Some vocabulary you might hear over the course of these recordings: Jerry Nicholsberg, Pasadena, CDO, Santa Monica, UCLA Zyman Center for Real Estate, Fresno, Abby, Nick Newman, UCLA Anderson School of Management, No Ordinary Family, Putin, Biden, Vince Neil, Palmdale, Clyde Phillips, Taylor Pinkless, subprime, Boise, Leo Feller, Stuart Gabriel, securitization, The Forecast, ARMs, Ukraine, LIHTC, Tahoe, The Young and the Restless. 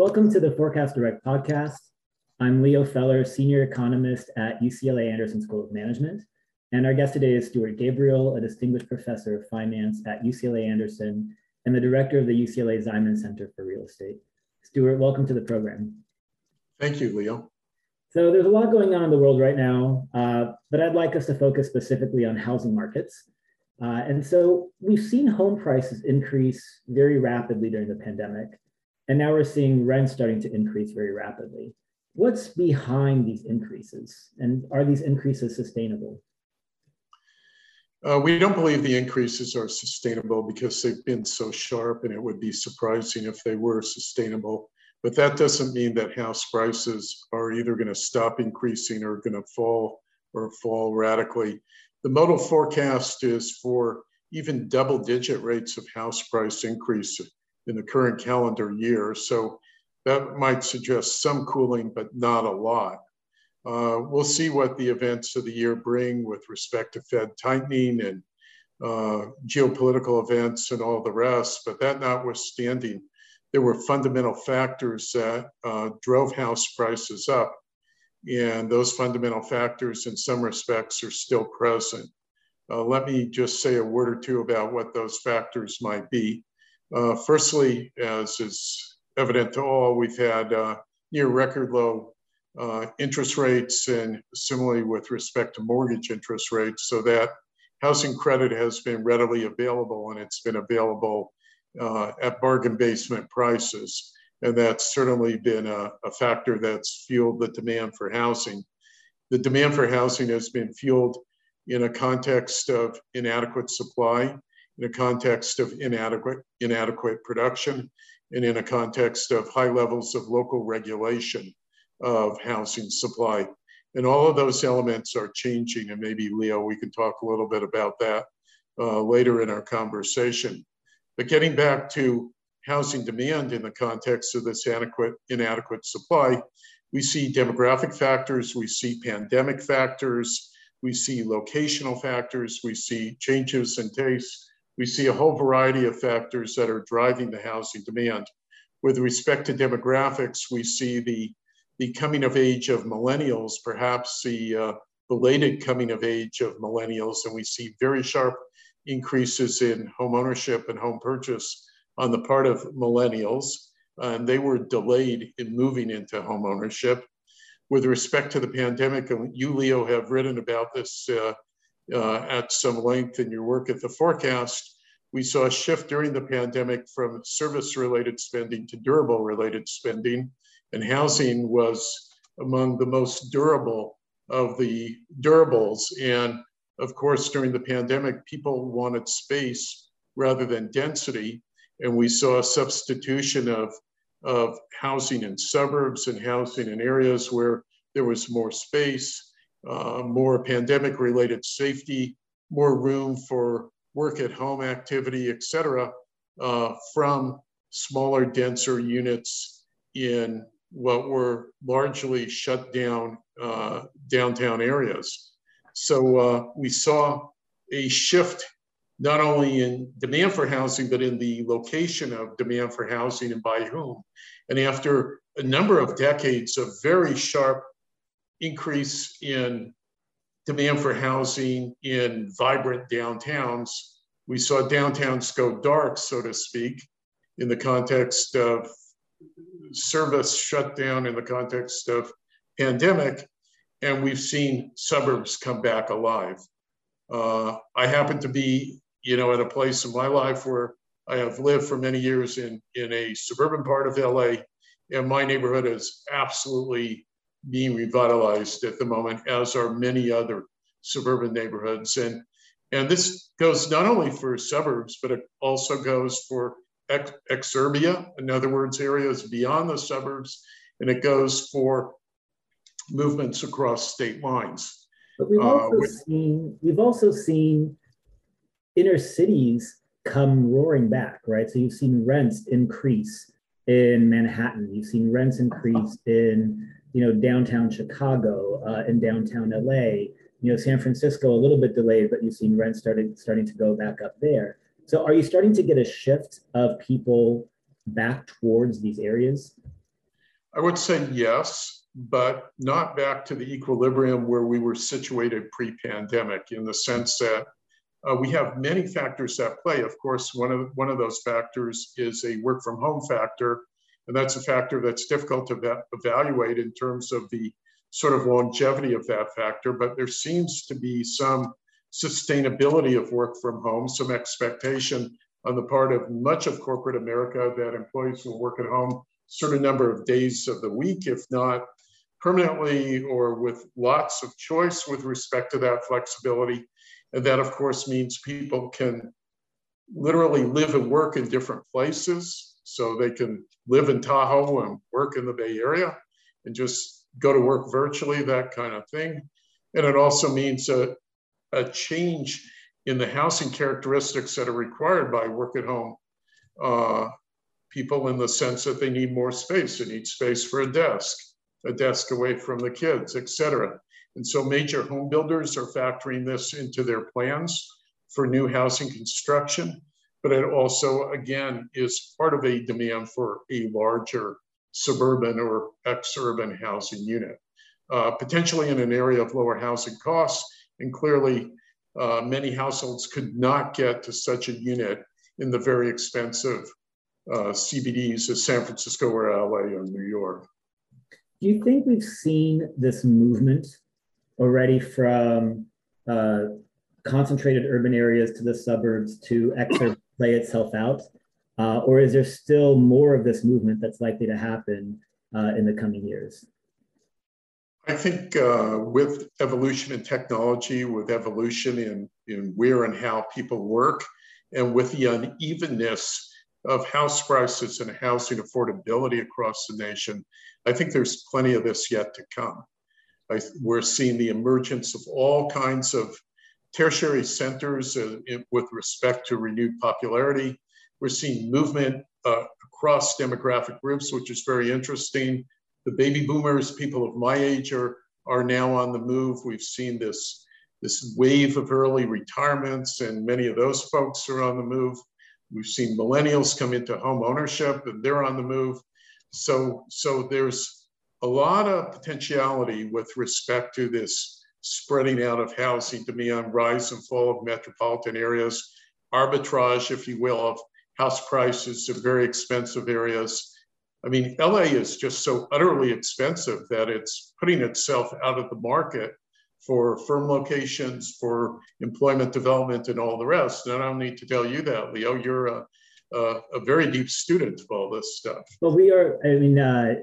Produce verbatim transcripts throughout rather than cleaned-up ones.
Welcome to the Forecast Direct podcast. I'm Leo Feller, Senior Economist at U C L A Anderson School of Management. And our guest today is Stuart Gabriel, a Distinguished Professor of Finance at U C L A Anderson and the Director of the U C L A Zyman Center for Real Estate. Stuart, welcome to the program. Thank you, Leo. So there's a lot going on in the world right now, uh, but I'd like us to focus specifically on housing markets. Uh, and so we've seen home prices increase very rapidly during the pandemic, and now we're seeing rents starting to increase very rapidly. What's behind these increases, and are these increases sustainable? Uh, we don't believe the increases are sustainable because they've been so sharp, and it would be surprising if they were sustainable. But that doesn't mean that house prices are either going to stop increasing or going to fall or fall radically. The modal forecast is for even double-digit rates of house price increase in the current calendar year. So that might suggest some cooling, but not a lot. Uh, we'll see what the events of the year bring with respect to Fed tightening and uh, geopolitical events and all the rest, but that notwithstanding, there were fundamental factors that uh, drove house prices up, and those fundamental factors in some respects are still present. Uh, let me just say a word or two about what those factors might be. Uh, firstly, as is evident to all, we've had uh, near record low Uh, interest rates, and similarly with respect to mortgage interest rates, so that housing credit has been readily available, and it's been available uh, at bargain basement prices. And that's certainly been a, a factor that's fueled the demand for housing. The demand for housing has been fueled in a context of inadequate supply, in a context of inadequate, inadequate production, and in a context of high levels of local regulation of housing supply. And all of those elements are changing, and maybe, Leo, we can talk a little bit about that uh, later in our conversation. But getting back to housing demand in the context of this adequate, inadequate supply, we see demographic factors, we see pandemic factors, we see locational factors, we see changes in taste, we see a whole variety of factors that are driving the housing demand. With respect to demographics, we see the the coming of age of millennials, perhaps the uh, belated coming of age of millennials. And we see very sharp increases in home ownership and home purchase on the part of millennials. And they were delayed in moving into home ownership. With respect to the pandemic, and you, Leo, have written about this uh, uh, at some length in your work at The Forecast, we saw a shift during the pandemic from service-related spending to durable-related spending. And housing was among the most durable of the durables. And of course, during the pandemic, people wanted space rather than density. And we saw a substitution of, of housing in suburbs and housing in areas where there was more space, uh, more pandemic-related safety, more room for work at home activity, et cetera, uh, from smaller, denser units in what were largely shut down uh, downtown areas. So uh, we saw a shift not only in demand for housing, but in the location of demand for housing and by whom. And after a number of decades of very sharp increase in demand for housing in vibrant downtowns, we saw downtowns go dark, so to speak, in the context of service shut down in the context of pandemic, and we've seen suburbs come back alive. Uh, I happen to be, you know, at a place in my life where I have lived for many years in, in a suburban part of L A, and my neighborhood is absolutely being revitalized at the moment, as are many other suburban neighborhoods. And, and this goes not only for suburbs, but it also goes for exurbia, in other words, areas beyond the suburbs, and it goes for movements across state lines. But we've also, uh, with, seen, we've also seen inner cities come roaring back, right? So you've seen rents increase in Manhattan. You've seen rents increase in, you know, downtown Chicago, uh, in downtown L A. You know, San Francisco, a little bit delayed, but you've seen rents started, starting to go back up there. So are you starting to get a shift of people back towards these areas? I would say yes, but not back to the equilibrium where we were situated pre-pandemic, in the sense that uh, we have many factors at play. Of course, one of, one of those factors is a work from home factor, and that's a factor that's difficult to evaluate in terms of the sort of longevity of that factor, but there seems to be some sustainability of work from home, some expectation on the part of much of corporate America that employees will work at home certain number of days of the week, if not permanently or with lots of choice with respect to that flexibility. And that, of course, means people can literally live and work in different places. So they can live in Tahoe and work in the Bay Area and just go to work virtually, that kind of thing. And it also means a, a change in the housing characteristics that are required by work at home uh, people, in the sense that they need more space. They need space for a desk, a desk away from the kids, et cetera. And so major home builders are factoring this into their plans for new housing construction, but it also, again, is part of a demand for a larger suburban or ex-urban housing unit, uh, potentially in an area of lower housing costs. And clearly, uh, many households could not get to such a unit in the very expensive Uh, C B Ds of San Francisco or L A or New York. Do you think we've seen this movement already from uh, concentrated urban areas to the suburbs to exurban play itself out? Uh, or is there still more of this movement that's likely to happen uh, in the coming years? I think uh, with evolution in technology, with evolution in, in where and how people work, and with the unevenness of house prices and housing affordability across the nation, I think there's plenty of this yet to come. I, we're seeing the emergence of all kinds of tertiary centers uh, in, with respect to renewed popularity. We're seeing movement uh, across demographic groups, which is very interesting. The baby boomers, people of my age, are, are now on the move. We've seen this, this wave of early retirements, and many of those folks are on the move. We've seen millennials come into home ownership, and they're on the move. So, so there's a lot of potentiality with respect to this spreading out of housing demand, rise and fall of metropolitan areas, arbitrage, if you will, of house prices in very expensive areas. I mean, L A is just so utterly expensive that it's putting itself out of the market for firm locations, for employment development, and all the rest. And I don't need to tell you that, Leo. You're a, a, a very deep student of all this stuff. Well, we are, I mean, uh,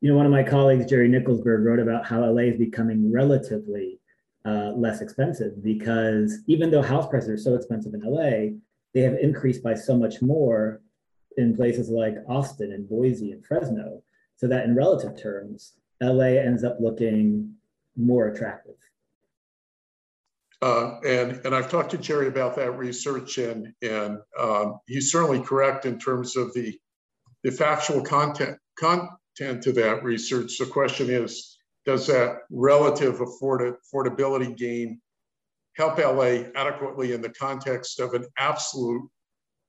you know, one of my colleagues, Jerry Nicholsberg, wrote about how L A is becoming relatively uh, less expensive, because even though house prices are so expensive in L A, they have increased by so much more in places like Austin and Boise and Fresno, so that in relative terms, L A ends up looking more attractive. Uh, and, and I've talked to Jerry about that research, and, and um, he's certainly correct in terms of the, the factual content, content of that research. The question is, does that relative afford, affordability gain help L A adequately in the context of an absolute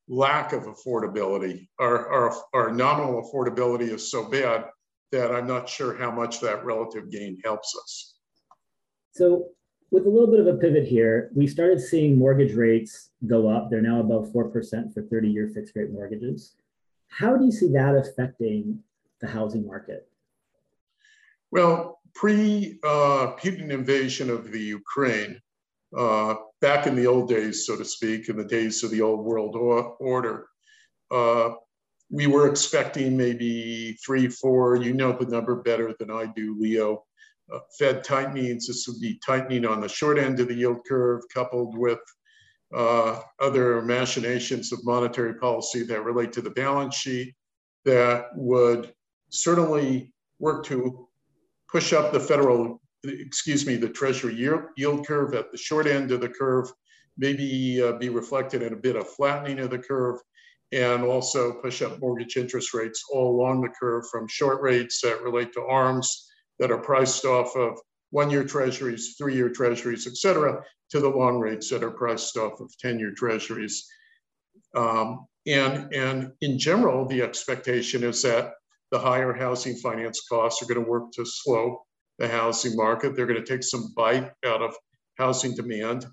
lack of affordability? Our, our, our nominal affordability is so bad that I'm not sure how much that relative gain helps us. So, with a little bit of a pivot here, we started seeing mortgage rates go up. They're now above four percent for thirty-year fixed rate mortgages. How do you see that affecting the housing market? Well, pre uh, Putin invasion of the Ukraine, uh, back in the old days, so to speak, in the days of the old world order, uh, we were expecting maybe three, four, you know the number better than I do, Leo. Uh, Fed tightenings, this would be tightening on the short end of the yield curve, coupled with uh, other machinations of monetary policy that relate to the balance sheet that would certainly work to push up the federal, excuse me, the Treasury yield curve at the short end of the curve, maybe uh, be reflected in a bit of flattening of the curve, and also push up mortgage interest rates all along the curve, from short rates that relate to ARMs that are priced off of one-year treasuries, three-year treasuries, et cetera, to the long rates that are priced off of ten-year treasuries. Um, and, and in general, the expectation is that the higher housing finance costs are going to work to slow the housing market. They're going to take some bite out of housing demand.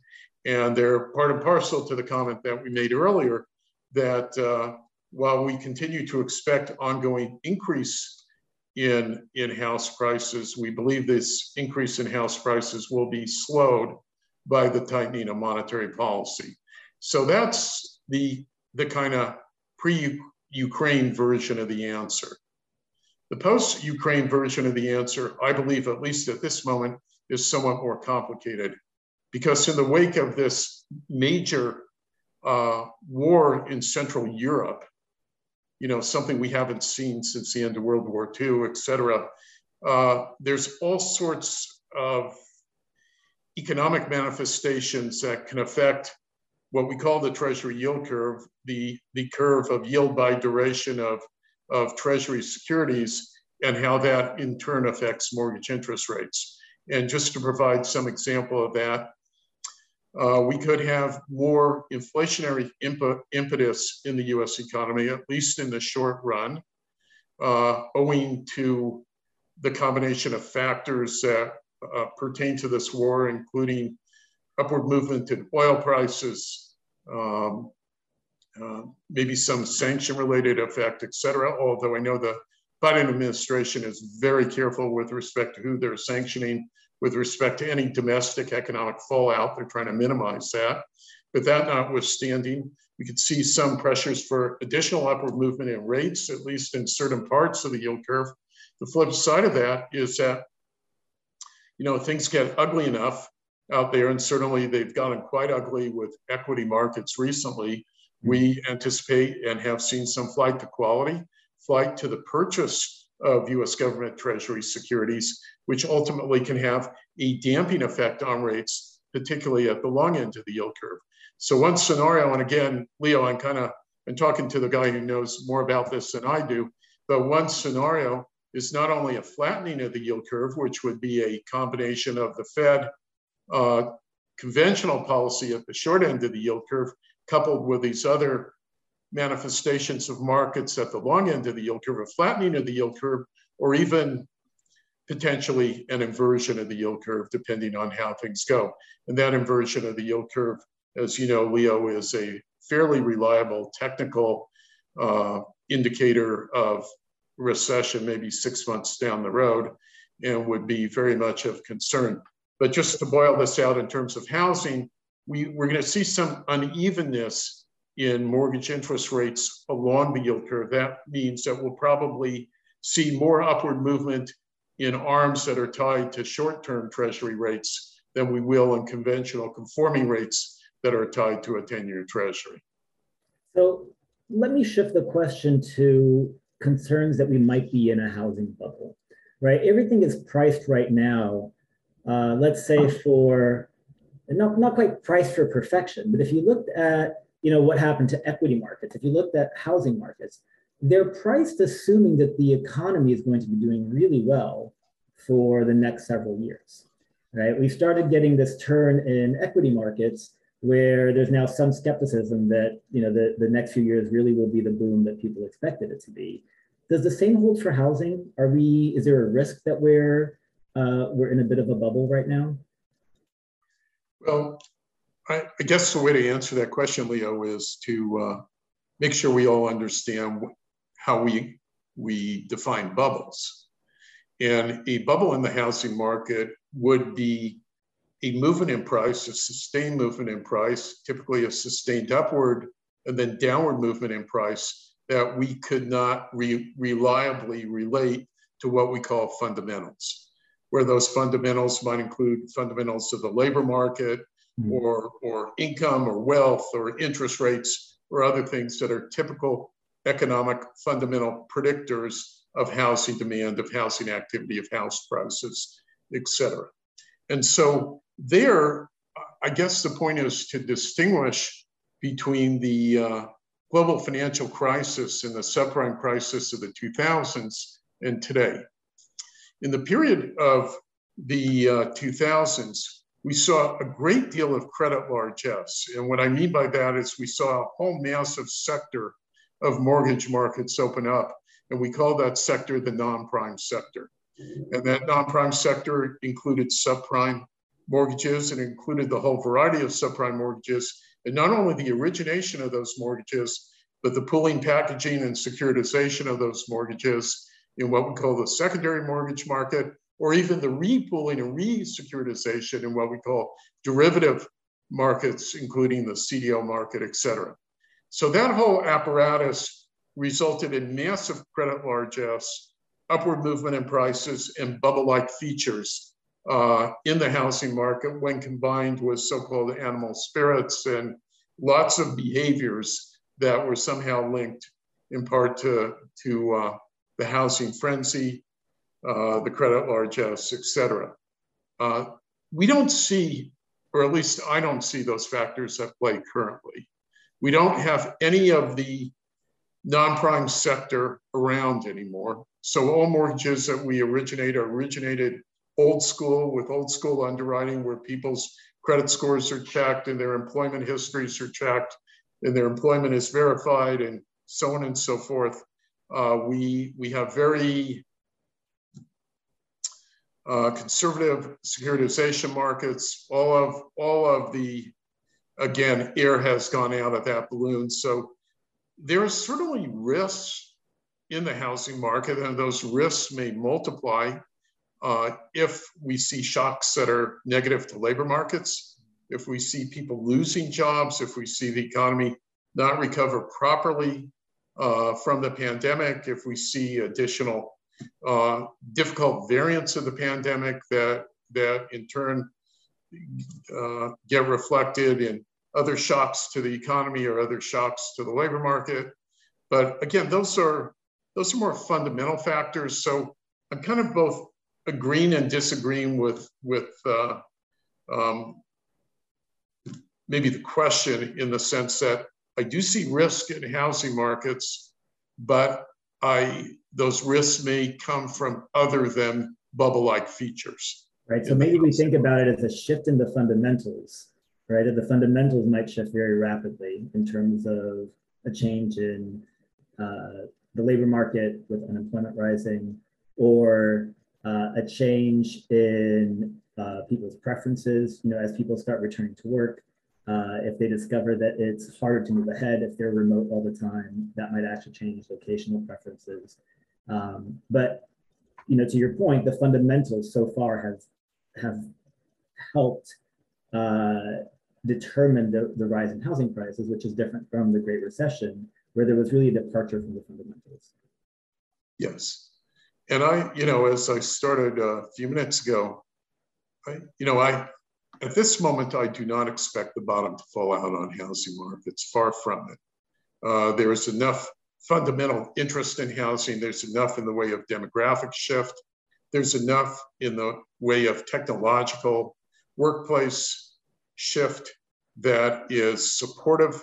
And they're part and parcel to the comment that we made earlier that uh, while we continue to expect ongoing increase in, in house prices, we believe this increase in house prices will be slowed by the tightening of monetary policy. So that's the, the kind of pre-Ukraine version of the answer. The post-Ukraine version of the answer, I believe, at least at this moment, is somewhat more complicated, because in the wake of this major uh, war in Central Europe, you know, something we haven't seen since the end of World War Two, et cetera, uh, there's all sorts of economic manifestations that can affect what we call the Treasury yield curve, the, the curve of yield by duration of, of Treasury securities, and how that in turn affects mortgage interest rates. And just to provide some example of that, uh, we could have more inflationary imp- impetus in the U S economy, at least in the short run, uh, owing to the combination of factors that Uh, pertain to this war, including upward movement in oil prices, um, uh, maybe some sanction-related effect, et cetera, although I know the Biden administration is very careful with respect to who they're sanctioning, with respect to any domestic economic fallout. They're trying to minimize that. But that notwithstanding, we could see some pressures for additional upward movement in rates, at least in certain parts of the yield curve. The flip side of that is that you know, things get ugly enough out there, and certainly they've gotten quite ugly with equity markets recently. We anticipate and have seen some flight to quality, flight to the purchase of U S government Treasury securities, which ultimately can have a damping effect on rates, particularly at the long end of the yield curve. So one scenario, and again, Leo, I'm kind of I'm talking to the guy who knows more about this than I do, but one scenario is not only a flattening of the yield curve, which would be a combination of the Fed uh, conventional policy at the short end of the yield curve, coupled with these other manifestations of markets at the long end of the yield curve, a flattening of the yield curve, or even potentially an inversion of the yield curve, depending on how things go. And that inversion of the yield curve, as you know, Leo, is a fairly reliable technical uh, indicator of recession maybe six months down the road, and would be very much of concern. But just to boil this out in terms of housing, we, we're going to see some unevenness in mortgage interest rates along the yield curve. That means that we'll probably see more upward movement in arms that are tied to short-term Treasury rates than we will in conventional conforming rates that are tied to a ten-year Treasury. So let me shift the question to concerns that we might be in a housing bubble, right? Everything is priced right now, uh, let's say for, not, not quite priced for perfection, but if you looked at, you know, what happened to equity markets, if you looked at housing markets, they're priced assuming that the economy is going to be doing really well for the next several years, right? We started getting this turn in equity markets where there's now some skepticism that, you know, the, the next few years really will be the boom that people expected it to be. Does the same hold for housing? Are we, is there a risk that we're, uh, we're in a bit of a bubble right now? Well, I, I guess the way to answer that question, Leo, is to uh, make sure we all understand how we, we define bubbles. And a bubble in the housing market would be a movement in price, a sustained movement in price, typically a sustained upward and then downward movement in price that we could not re reliably relate to what we call fundamentals, where those fundamentals might include fundamentals of the labor market, mm-hmm. or, or income or wealth or interest rates or other things that are typical economic fundamental predictors of housing demand, of housing activity, of house prices, et cetera. And so there, I guess the point is to distinguish between the uh, global financial crisis and the subprime crisis of the two thousands and today. In the period of the uh, two thousands, we saw a great deal of credit largesse. And what I mean by that is we saw a whole massive sector of mortgage markets open up. And we call that sector the non-prime sector. And that non-prime sector included subprime mortgages and included the whole variety of subprime mortgages, and not only the origination of those mortgages, but the pooling, packaging, and securitization of those mortgages in what we call the secondary mortgage market, or even the repooling and re-securitization in what we call derivative markets, including the C D O market, et cetera. So that whole apparatus resulted in massive credit largesse, upward movement in prices, and bubble-like features uh, in the housing market when combined with so-called animal spirits and lots of behaviors that were somehow linked in part to, to uh, the housing frenzy, uh, the credit largesse, et cetera. Uh, we don't see, or at least I don't see, those factors at play currently. We don't have any of the non-prime sector around anymore. So all mortgages that we originate are originated old school, with old school underwriting, where people's credit scores are checked and their employment histories are checked and their employment is verified and so on and so forth. Uh, we, we have very uh, conservative securitization markets. All of, all of the, again, air has gone out of that balloon. So there are certainly risks in the housing market, and those risks may multiply uh, if we see shocks that are negative to labor markets, if we see people losing jobs, if we see the economy not recover properly Uh, from the pandemic, if we see additional uh, difficult variants of the pandemic that, that in turn uh, get reflected in other shocks to the economy or other shocks to the labor market. But again, those are, those are more fundamental factors. So I'm kind of both agreeing and disagreeing with, with uh, um, maybe the question, in the sense that I do see risk in housing markets, but I, those risks may come from other than bubble-like features. Right, so maybe we think about it as a shift in the fundamentals, right? That the fundamentals might shift very rapidly in terms of a change in uh, the labor market with unemployment rising, or uh, a change in uh, people's preferences, you know, as people start returning to work. Uh, if they discover that it's harder to move ahead, if they're remote all the time, that might actually change locational preferences. Um, but, you know, to your point, the fundamentals so far have, have helped uh, determine the, the rise in housing prices, which is different from the Great Recession, where there was really a departure from the fundamentals. Yes. And I, you know, as I started a few minutes ago, I, you know, I... At this moment, I do not expect the bottom to fall out on housing markets, far from it. Uh, there is enough fundamental interest in housing. There's enough in the way of demographic shift. There's enough in the way of technological workplace shift that is supportive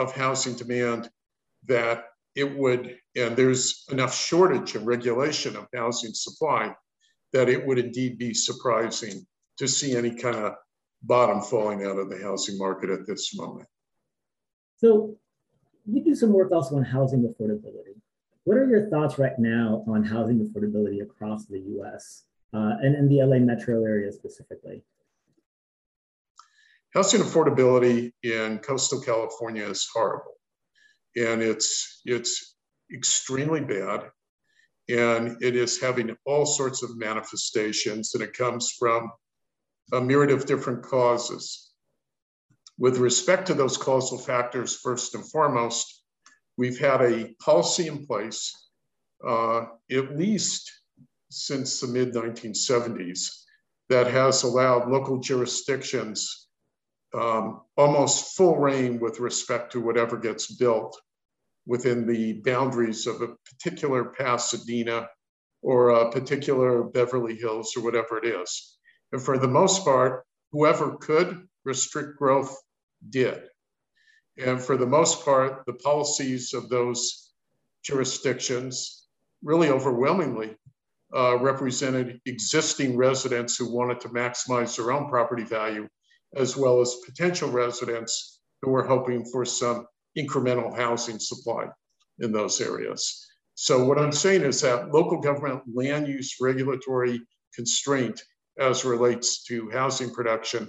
of housing demand, that it would, and there's enough shortage and regulation of housing supply that it would indeed be surprising to see any kind of bottom falling out of the housing market at this moment. So you do some work also on housing affordability. What are your thoughts right now on housing affordability across the U S uh, and in the L A metro area specifically? Housing affordability in coastal California is horrible, and it's, it's extremely bad, and it is having all sorts of manifestations, and it comes from a myriad of different causes. With respect to those causal factors, first and foremost, we've had a policy in place uh, at least since the mid nineteen seventies that has allowed local jurisdictions um, almost full reign with respect to whatever gets built within the boundaries of a particular Pasadena or a particular Beverly Hills or whatever it is. And for the most part, whoever could restrict growth did. And for the most part, the policies of those jurisdictions really overwhelmingly uh, represented existing residents who wanted to maximize their own property value, as well as potential residents who were hoping for some incremental housing supply in those areas. So what I'm saying is that local government land use regulatory constraint as relates to housing production,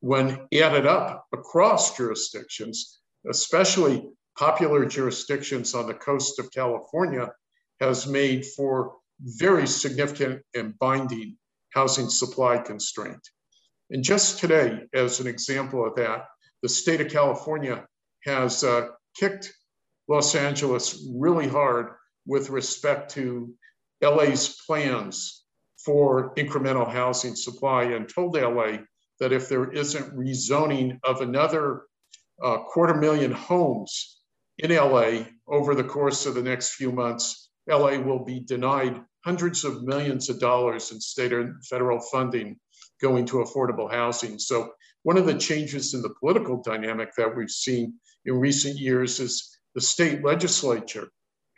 when added up across jurisdictions, especially popular jurisdictions on the coast of California, has made for very significant and binding housing supply constraint. And just today, as an example of that, the state of California has uh, kicked Los Angeles really hard with respect to L A's plans for incremental housing supply, and told L A that if there isn't rezoning of another uh, quarter million homes in L A over the course of the next few months, L A will be denied hundreds of millions of dollars in state and federal funding going to affordable housing. So one of the changes in the political dynamic that we've seen in recent years is the state legislature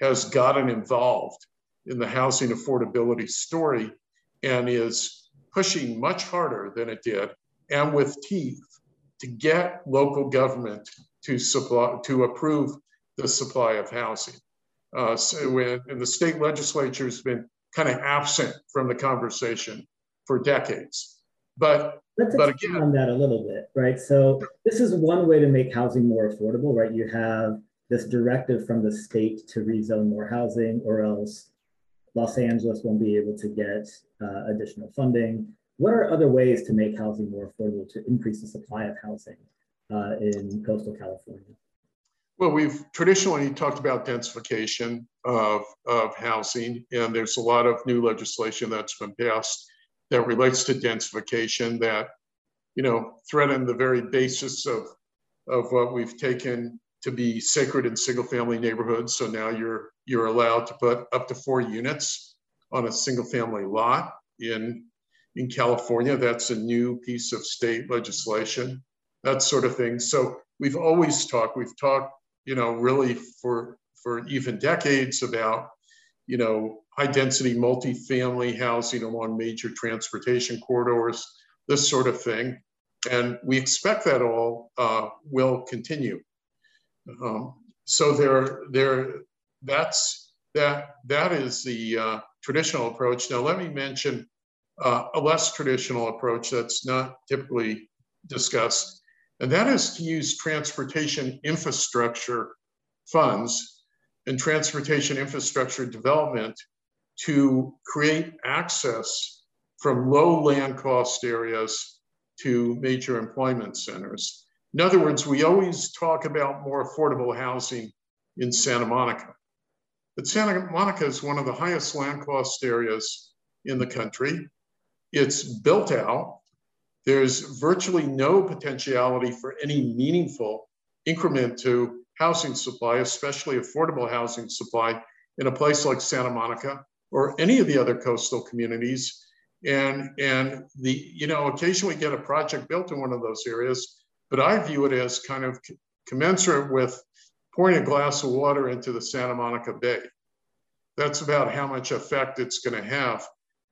has gotten involved in the housing affordability story and is pushing much harder than it did, and with teeth, to get local government to supply, to approve the supply of housing. Uh, so when, and the state legislature has been kind of absent from the conversation for decades. But let's but expand again, on that a little bit, right? So this is one way to make housing more affordable, right? You have this directive from the state to rezone more housing, or else Los Angeles won't be able to get uh, additional funding. What are other ways to make housing more affordable to increase the supply of housing uh, in coastal California? Well, we've traditionally talked about densification of, of housing, and there's a lot of new legislation that's been passed that relates to densification that, you know, threaten the very basis of, of what we've taken to be sacred in single family neighborhoods. So now you're, you're allowed to put up to four units on a single family lot in, in California. That's a new piece of state legislation, that sort of thing. So we've always talked, we've talked, you know, really for, for even decades about, you know, high density multifamily housing along major transportation corridors, this sort of thing. And we expect that all uh, will continue. Um, so there, there, that's, that, that is the uh, traditional approach. Now, let me mention uh, a less traditional approach that's not typically discussed, and that is to use transportation infrastructure funds and transportation infrastructure development to create access from low land cost areas to major employment centers. In other words, we always talk about more affordable housing in Santa Monica, but Santa Monica is one of the highest land cost areas in the country. It's built out. There's virtually no potentiality for any meaningful increment to housing supply, especially affordable housing supply, in a place like Santa Monica or any of the other coastal communities. And, and the, you know, occasionally get a project built in one of those areas, but I view it as kind of commensurate with pouring a glass of water into the Santa Monica Bay. That's about how much effect it's going to have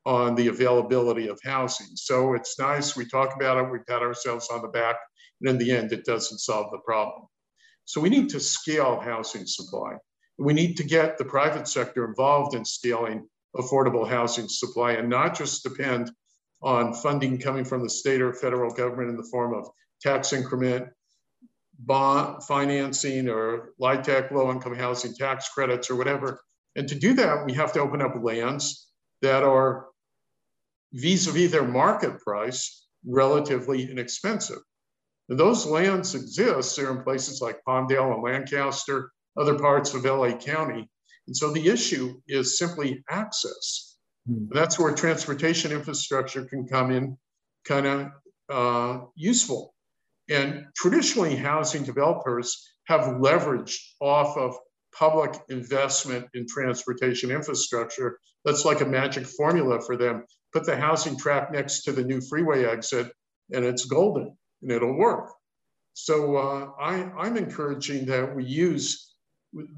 on the availability of housing. So it's nice, we talk about it, we pat ourselves on the back, and in the end, it doesn't solve the problem. So we need to scale housing supply. We need to get the private sector involved in scaling affordable housing supply, and not just depend on funding coming from the state or federal government in the form of tax increment, bond financing, or LIHTC, low-income housing tax credits, or whatever. And to do that, we have to open up lands that are vis-a-vis their market price, relatively inexpensive. And those lands exist, they're in places like Palmdale and Lancaster, other parts of L A County. And so the issue is simply access. And that's where transportation infrastructure can come in kind of uh, useful. And traditionally, housing developers have leveraged off of public investment in transportation infrastructure. That's like a magic formula for them. Put the housing track next to the new freeway exit and it's golden and it'll work. So uh, I, I'm encouraging that we use,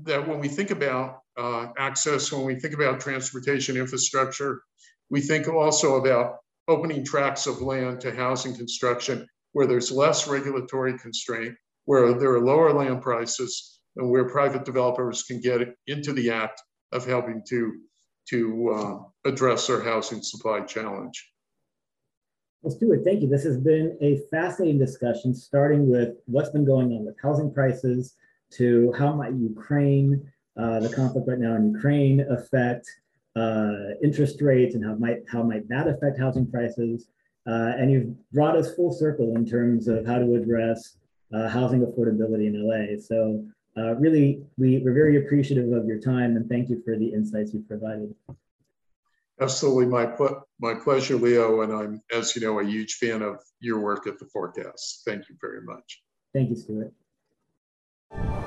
that when we think about uh, access, when we think about transportation infrastructure, we think also about opening tracts of land to housing construction where there's less regulatory constraint, where there are lower land prices, and where private developers can get into the act of helping to, to uh, address their housing supply challenge. Well, Stuart, thank you. This has been a fascinating discussion, starting with what's been going on with housing prices to how might Ukraine, uh, the conflict right now in Ukraine, affect uh, interest rates, and how might, how might that affect housing prices. Uh, and you've brought us full circle in terms of how to address uh, housing affordability in L A. So uh, really, we, we're very appreciative of your time, and thank you for the insights you've provided. Absolutely, my, pl my pleasure, Leo. And I'm, as you know, a huge fan of your work at The Forecast. Thank you very much. Thank you, Stuart.